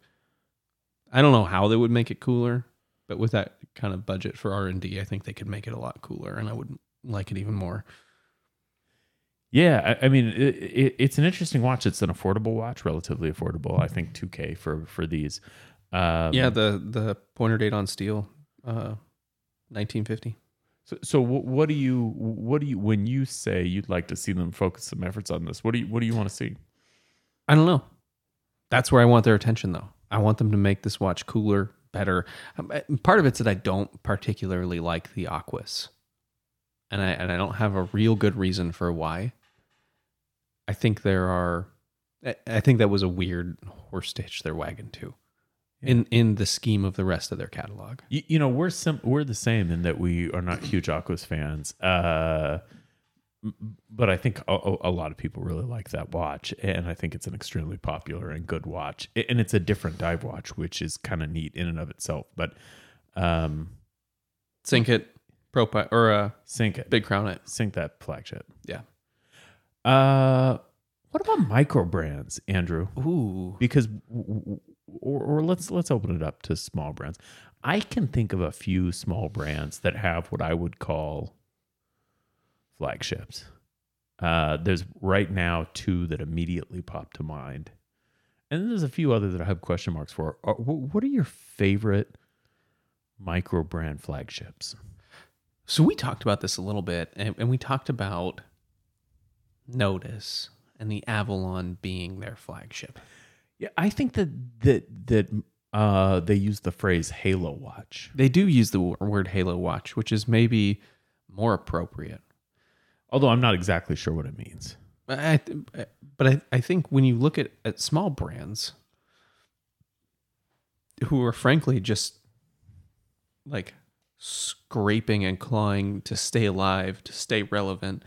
I don't know how they would make it cooler, but with that kind of budget for R&D, I think they could make it a lot cooler, and I would like it even more. Yeah, I mean, it's an interesting watch. It's an affordable watch, relatively affordable. I think $2,000 for these. Yeah, the Pointer Date on steel, $1,950. So what do you when you say you'd like to see them focus some efforts on this? What do you want to see? I don't know. That's where I want their attention, though. I want them to make this watch cooler, better. Part of it's that I don't particularly like the Aquis, and I don't have a real good reason for why. I think that was a weird horse to hitch their wagon to, in the scheme of the rest of their catalog. You know, we're the same in that we are not huge Aquis fans, but I think a lot of people really like that watch, and I think it's an extremely popular and good watch, and it's a different dive watch, which is kind of neat in and of itself. But sink it, ProPilot, or sink it, Big Crown it, sink that flagship. Yeah. What about micro brands, Andrew? Ooh, because or let's open it up to small brands. I can think of a few small brands that have what I would call flagships. There's right now two that immediately pop to mind, and then there's a few others that I have question marks for. What are your favorite micro brand flagships? So we talked about this a little bit, and we talked about Nodus and the Avalon being their flagship. Yeah, I think that they use the phrase halo watch. They do use the word halo watch, which is maybe more appropriate. Although I'm not exactly sure what it means. But I think when you look at small brands who are frankly just like scraping and clawing to stay alive, to stay relevant,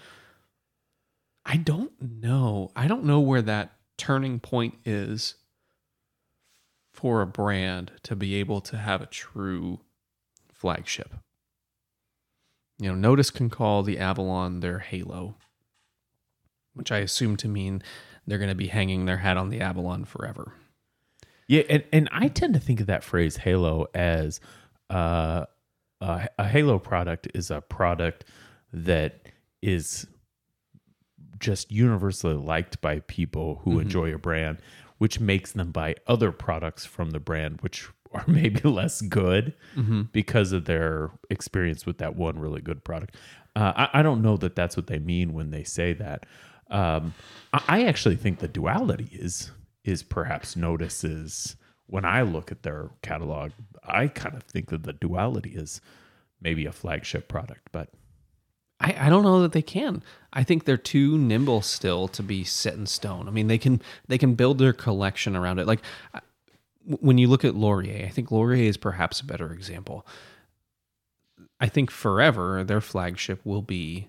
I don't know where that turning point is for a brand to be able to have a true flagship. You know, Nodus can call the Avalon their halo, which I assume to mean they're going to be hanging their hat on the Avalon forever. Yeah, and I tend to think of that phrase halo as a halo product is a product that is just universally liked by people who enjoy a brand, which makes them buy other products from the brand, which are maybe less good because of their experience with that one really good product. I don't know that that's what they mean when they say that. I actually think the Duality is perhaps Nodus's. When I look at their catalog, I kind of think that the Duality is maybe a flagship product, but I don't know that they can. I think they're too nimble still to be set in stone. I mean, they can build their collection around it. Like when you look at Laurier, I think Laurier is perhaps a better example. I think forever their flagship will be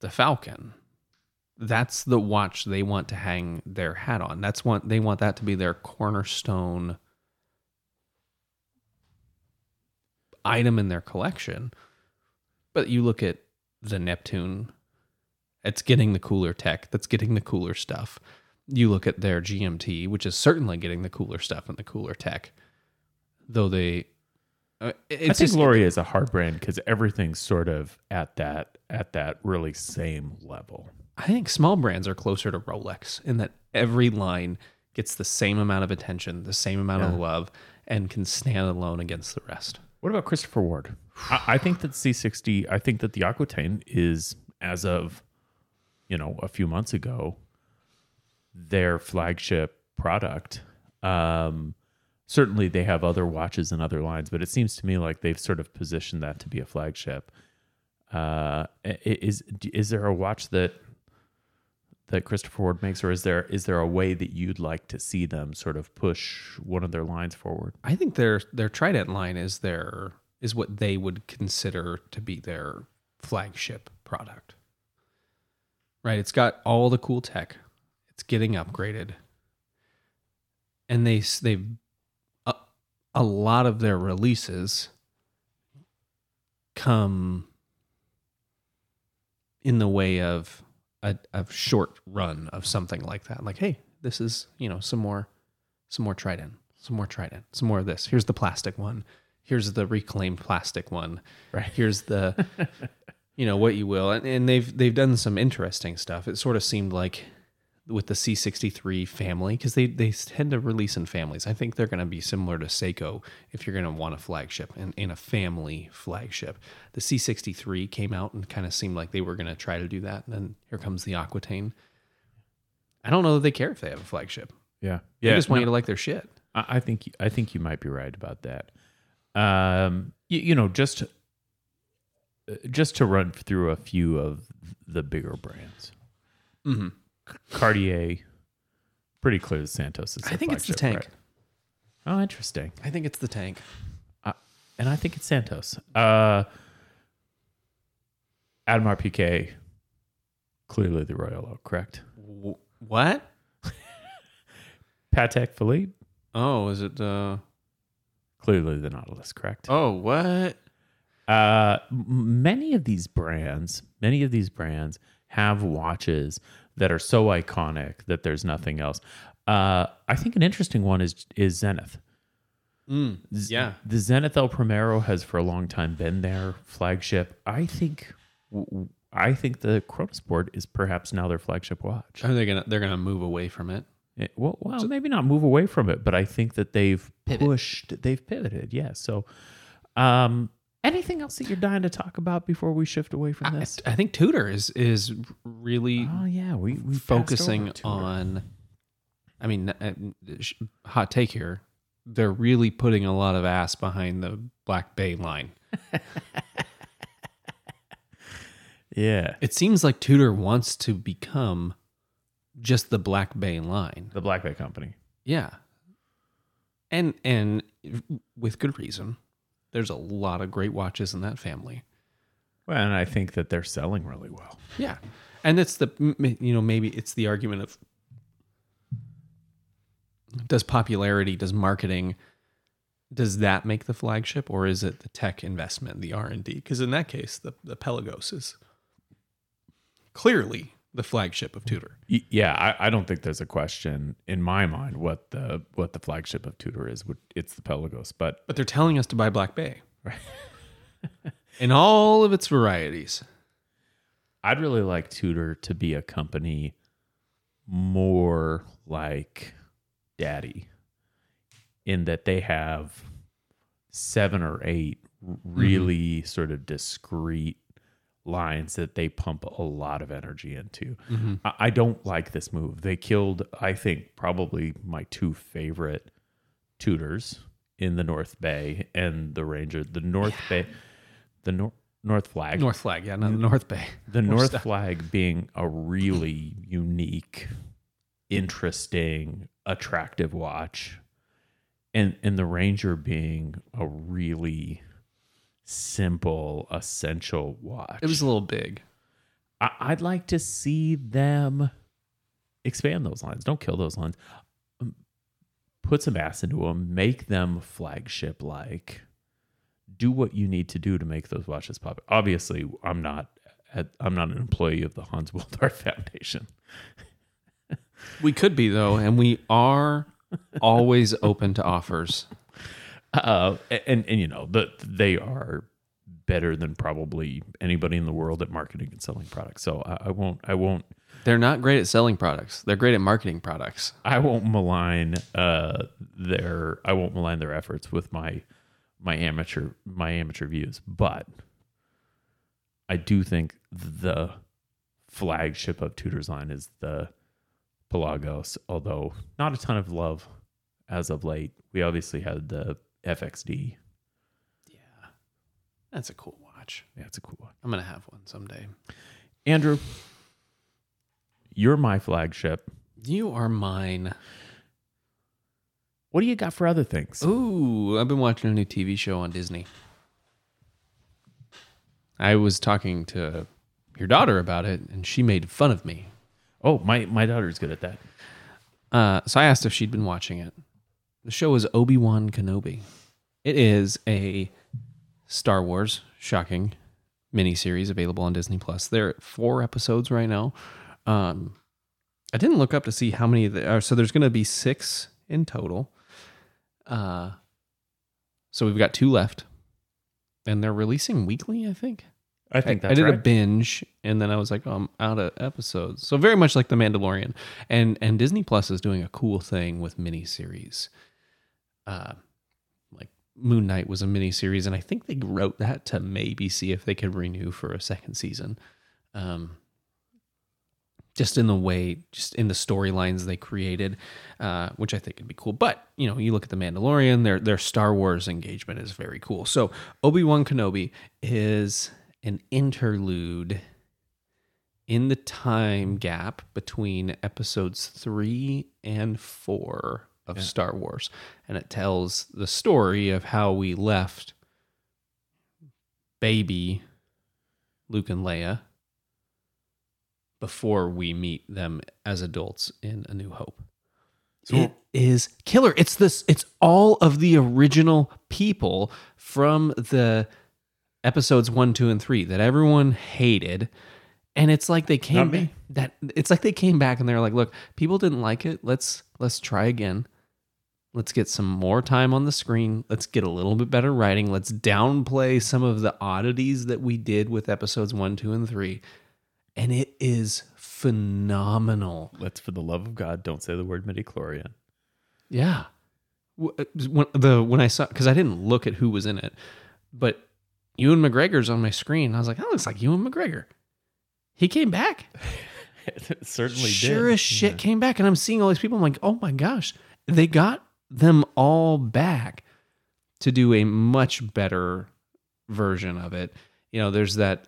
the Falcon. That's the watch they want to hang their hat on. That's what they want, that to be their cornerstone item in their collection. But you look at the Neptune, it's getting the cooler tech, that's getting the cooler stuff. You look at their GMT, which is certainly getting the cooler stuff and the cooler tech. Though they... I think Laurier is a hard brand because everything's sort of at that really same level. I think small brands are closer to Rolex in that every line gets the same amount of attention, the same amount of love, and can stand alone against the rest. What about Christopher Ward? I think that C60, I think that the Aquitaine is, as of, a few months ago, their flagship product. Certainly they have other watches and other lines, but it seems to me like they've sort of positioned that to be a flagship. Is there a watch that Christopher Ward makes, or is there a way that you'd like to see them sort of push one of their lines forward? I think their Trident line is what they would consider to be their flagship product. Right? It's got all the cool tech. It's getting upgraded. And they've a lot of their releases come in the way of a short run of something like that. Like, hey, this is, some more Trident, some more Trident, some more of this. Here's the plastic one. Here's the reclaimed plastic one. Right. Here's the, what you will. And they've done some interesting stuff. It sort of seemed like with the C63 family, because they tend to release in families. I think they're going to be similar to Seiko if you're going to want a flagship and a family flagship. The C63 came out and kind of seemed like they were going to try to do that. And then here comes the Aquitaine. I don't know that they care if they have a flagship. Yeah. I just want you to like their shit. I think you might be right about that. Just to run through a few of the bigger brands. Mm-hmm. Cartier, pretty clear that Santos is. I think it's the Tank. Right? Oh, interesting. I think it's the Tank, and I think it's Santos. Audemars Piguet, clearly the Royal Oak, correct? What? Patek Philippe. Oh, is it? Clearly the Nautilus, correct? Oh, what? Many of these brands have watches that are so iconic that there's nothing else. I think an interesting one is Zenith. The Zenith El Primero has for a long time been their flagship. I think the Chronosport is perhaps now their flagship watch. Are they gonna move away from it? Well, maybe not move away from it, but I think that they've pivoted. Yeah. So, anything else that you're dying to talk about before we shift away from this? I think Tudor is really we focusing on... I mean, hot take here. They're really putting a lot of ass behind the Black Bay line. Yeah. It seems like Tudor wants to become just the Black Bay line. The Black Bay company. Yeah. And with good reason. There's a lot of great watches in that family. Well, and I think that they're selling really well. Yeah. And it's the argument of Does popularity, does marketing, does that make the flagship, or is it the tech investment, the R&D? Because in that case, the Pelagos is clearly the flagship of Tudor. Yeah, I don't think there's a question in my mind what the flagship of Tudor is. It's the Pelagos, but they're telling us to buy Black Bay, right? In all of its varieties. I'd really like Tudor to be a company more like Daddy, in that they have 7 or 8 really sort of discrete lines that they pump a lot of energy into. Mm-hmm. I don't like this move. They killed, I think, probably my 2 favorite Tudors in the North Bay and the Ranger. The North Bay, the North Flag. North Flag, yeah, not the North Bay. The North Flag being a really unique, interesting, attractive watch, and the Ranger being a really simple, essential watch. It was a little big. I'd like to see them expand those lines. Don't kill those lines. Put some ass into them. Make them flagship-like. Do what you need to do to make those watches pop. Obviously, I'm not an employee of the Hans Willdorf Foundation. We could be, though, and we are always open to offers. And you know, they are better than probably anybody in the world at marketing and selling products. So I won't. They're not great at selling products. They're great at marketing products. I won't malign their efforts with my amateur views, but I do think the flagship of Tudor's line is the Pelagos, although not a ton of love as of late. We obviously had the FXD. Yeah. That's a cool watch. Yeah, it's a cool watch. I'm going to have one someday. Andrew, you're my flagship. You are mine. What do you got for other things? Ooh, I've been watching a new TV show on Disney. I was talking to your daughter about it, and she made fun of me. Oh, my daughter's good at that. So I asked if she'd been watching it. The show is Obi-Wan Kenobi. It is a Star Wars, shocking, miniseries available on Disney+. They're at 4 episodes right now. I didn't look up to see how many there are. So there's going to be 6 in total. So we've got 2 left. And they're releasing weekly, I think. I think that's right. I did a binge, and then I was like, oh, I'm out of episodes. So very much like The Mandalorian. And Disney Plus is doing a cool thing with miniseries. Like Moon Knight was a miniseries, and I think they wrote that to maybe see if they could renew for a 2nd season. Just in the storylines they created, which I think would be cool. But, you know, you look at The Mandalorian, their Star Wars engagement is very cool. So Obi-Wan Kenobi is an interlude in the time gap between episodes 3 and 4 of Star Wars. And it tells the story of how we left baby Luke and Leia before we meet them as adults in A New Hope. So it is killer. It's all of the original people from the episodes 1, 2, and 3 that everyone hated, and it's like they came back, and they're like, look, people didn't like it. Let's try again. Let's get some more time on the screen. Let's get a little bit better writing. Let's downplay some of the oddities that we did with episodes 1, 2, and 3. And it is phenomenal. Let's, for the love of God, don't say the word midichlorian. Yeah. When I saw, because I didn't look at who was in it, but Ewan McGregor's on my screen. I was like, that looks like Ewan McGregor. He came back. It certainly did. Sure as shit came back. And I'm seeing all these people. I'm like, oh my gosh. They got them all back to do a much better version of it. You know, there's that.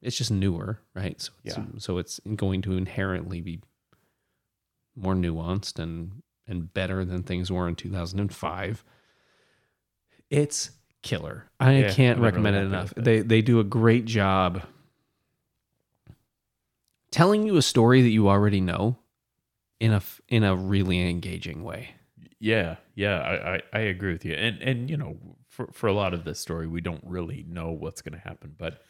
It's just newer, right? So it's going to inherently be more nuanced and better than things were in 2005. It's killer. I can't recommend it enough. They do a great job telling you a story that you already know, in a really engaging way. Yeah, I agree with you. And you know, for a lot of this story, we don't really know what's going to happen, but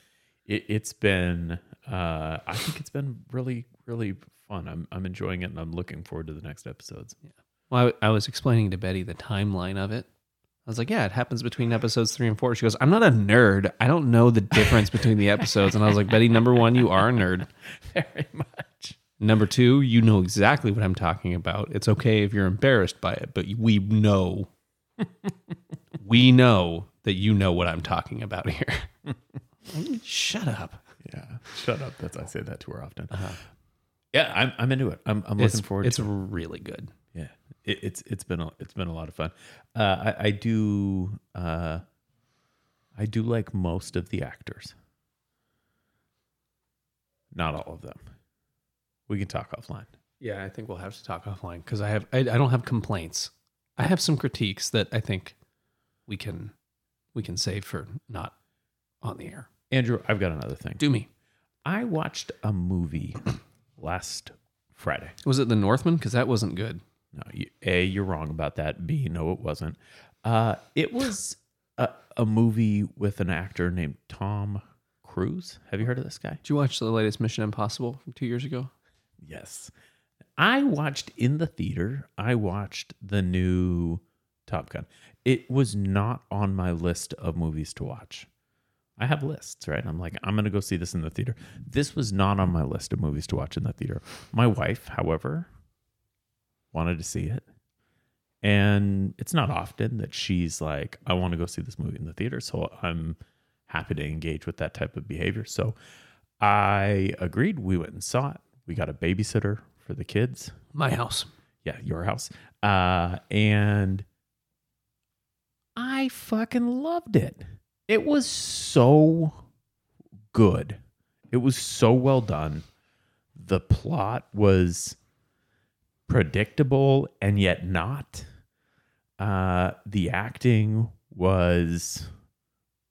it's been I think it's been really, really fun. I'm enjoying it, and I'm looking forward to the next episodes. Yeah. Well, I was explaining to Betty the timeline of it. I was like, yeah, it happens between episodes 3 and 4. She goes, I'm not a nerd. I don't know the difference between the episodes. And I was like, Betty, number one, you are a nerd. Very much. Number two, you know exactly what I'm talking about. It's okay if you're embarrassed by it, but we know. We know that you know what I'm talking about here. Shut up. Yeah, shut up. That's, I say that to her often. Uh-huh. Yeah, I'm into it. I'm looking forward to it. It's really good. Yeah, it's been a lot of fun. I do like most of the actors, not all of them. We can talk offline. Yeah, I think we'll have to talk offline because I don't have complaints. I have some critiques that I think we can save for not on the air. Andrew, I've got another thing. Do me. I watched a movie last Friday. Was it The Northman? Because that wasn't good. No, you're wrong about that. B, no, it wasn't. It was a movie with an actor named Tom Cruise. Have you heard of this guy? Did you watch the latest Mission Impossible from 2 years ago? Yes. I watched in the theater. I watched the new Top Gun. It was not on my list of movies to watch. I have lists, right? I'm like, I'm going to go see this in the theater. This was not on my list of movies to watch in the theater. My wife, however, wanted to see it. And it's not often that she's like, I want to go see this movie in the theater. So I'm happy to engage with that type of behavior. So I agreed. We went and saw it. We got a babysitter for the kids. My house. Yeah, your house. And I fucking loved it. It was so good. It was so well done. The plot was predictable and yet not. The acting was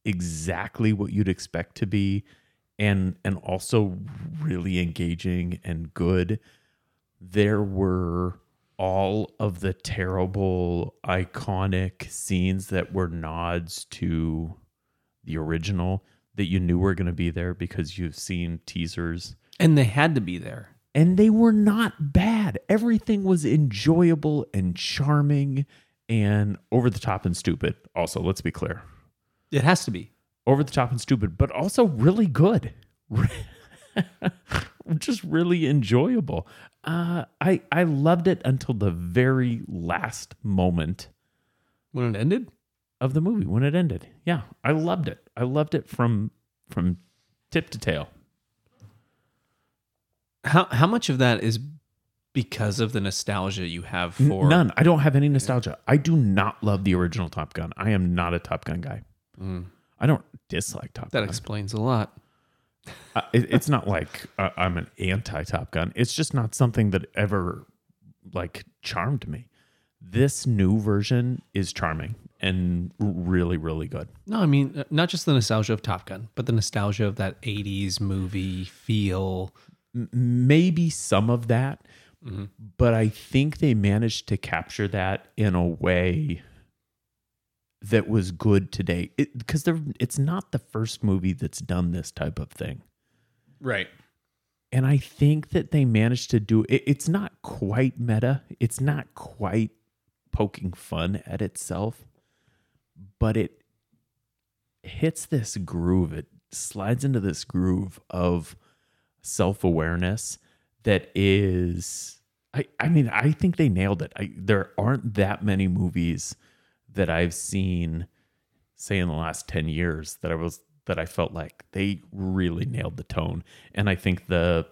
exactly what you'd expect to be and also really engaging and good. There were all of the terrible, iconic scenes that were nods to the original that you knew were going to be there because you've seen teasers. And they had to be there. And they were not bad. Everything was enjoyable and charming and over the top and stupid. Also, let's be clear. It has to be. Over the top and stupid, but also really good. Just really enjoyable. I loved it until the very last moment. When it ended? Of the movie when it ended. Yeah, I loved it. I loved it from tip to tail. How much of that is because of the nostalgia you have for... None. I don't have any nostalgia. I do not love the original Top Gun. I am not a Top Gun guy. Mm. I don't dislike Top Gun. That explains a lot. It's not like I'm an anti-Top Gun. It's just not something that ever like charmed me. This new version is charming and really, really good. No, I mean, not just the nostalgia of Top Gun, but the nostalgia of that 80s movie feel. Maybe some of that, mm-hmm. But I think they managed to capture that in a way that was good today. Because it's not the first movie that's done this type of thing. Right. And I think that they managed to do it. It's not quite meta. It's not quite poking fun at itself, but it hits this groove. It slides into this groove of self-awareness that is, I mean, I think they nailed it. There aren't that many movies that I've seen, say in the last 10 years, that I felt like they really nailed the tone. And I think the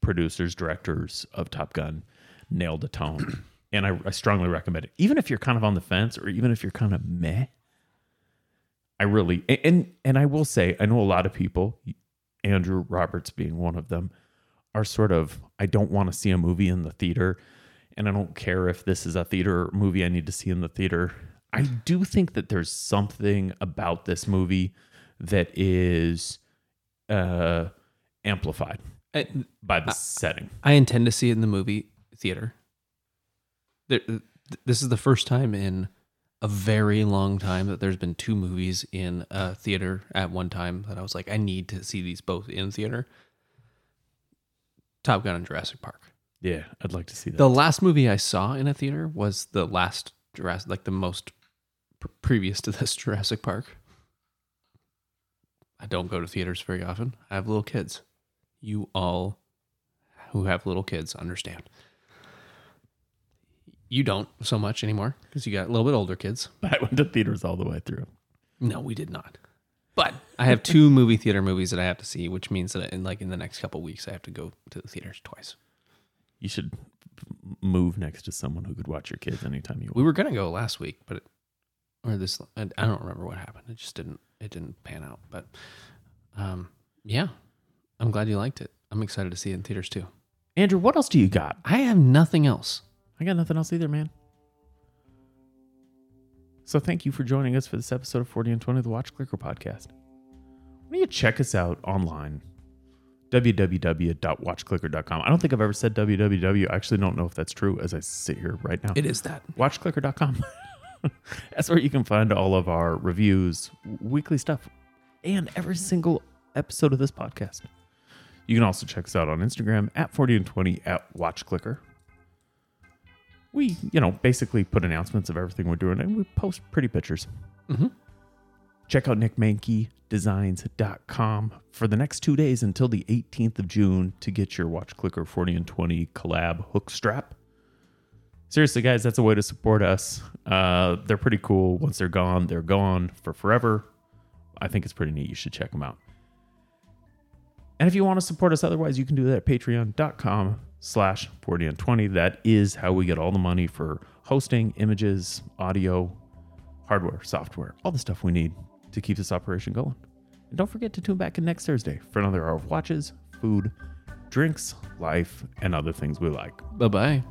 producers, directors of Top Gun nailed the tone. And I strongly recommend it. Even if you're kind of on the fence or even if you're kind of meh, I really... And I will say, I know a lot of people, Andrew Roberts being one of them, are sort of, I don't want to see a movie in the theater, and I don't care if this is a theater movie I need to see in the theater. I do think that there's something about this movie that is amplified by the setting. I intend to see it in the movie theater. This is the first time in a very long time that there's been two movies in a theater at one time that I was like, I need to see these both in theater. Top Gun and Jurassic Park. Yeah, I'd like to see that. The last movie I saw in a theater was the last Jurassic, like the most previous to this Jurassic Park. I don't go to theaters very often. I have little kids. You all who have little kids understand. You don't so much anymore because you got a little bit older kids. I went to theaters all the way through. No, we did not. But I have two movie theater movies that I have to see, which means that in the next couple of weeks, I have to go to the theaters twice. You should move next to someone who could watch your kids anytime you want. We were going to go last week, but I don't remember what happened. It just didn't pan out. But yeah, I'm glad you liked it. I'm excited to see it in theaters too. Andrew, what else do you got? I have nothing else. I got nothing else either, man. So thank you for joining us for this episode of 40 and 20 of the Watch Clicker podcast. Why don't you check us out online? www.watchclicker.com. I don't think I've ever said www. I actually don't know if that's true as I sit here right now. It is that. Watchclicker.com. That's where you can find all of our reviews, weekly stuff, and every single episode of this podcast. You can also check us out on Instagram at 40 and 20 at watchclicker. We, basically put announcements of everything we're doing, and we post pretty pictures. Mm-hmm. Check out nickmankeydesigns.com for the next 2 days until the 18th of June to get your Watch Clicker 40 and 20 collab hook strap. Seriously, guys, that's a way to support us. They're pretty cool. Once they're gone for forever. I think it's pretty neat. You should check them out. And if you want to support us otherwise, you can do that at patreon.com/40 and 20. That is how we get all the money for hosting, images, audio, hardware, software, all the stuff we need to keep this operation going. And don't forget to tune back in next Thursday for another hour of watches, food, drinks, life, and other things we like. Bye-bye.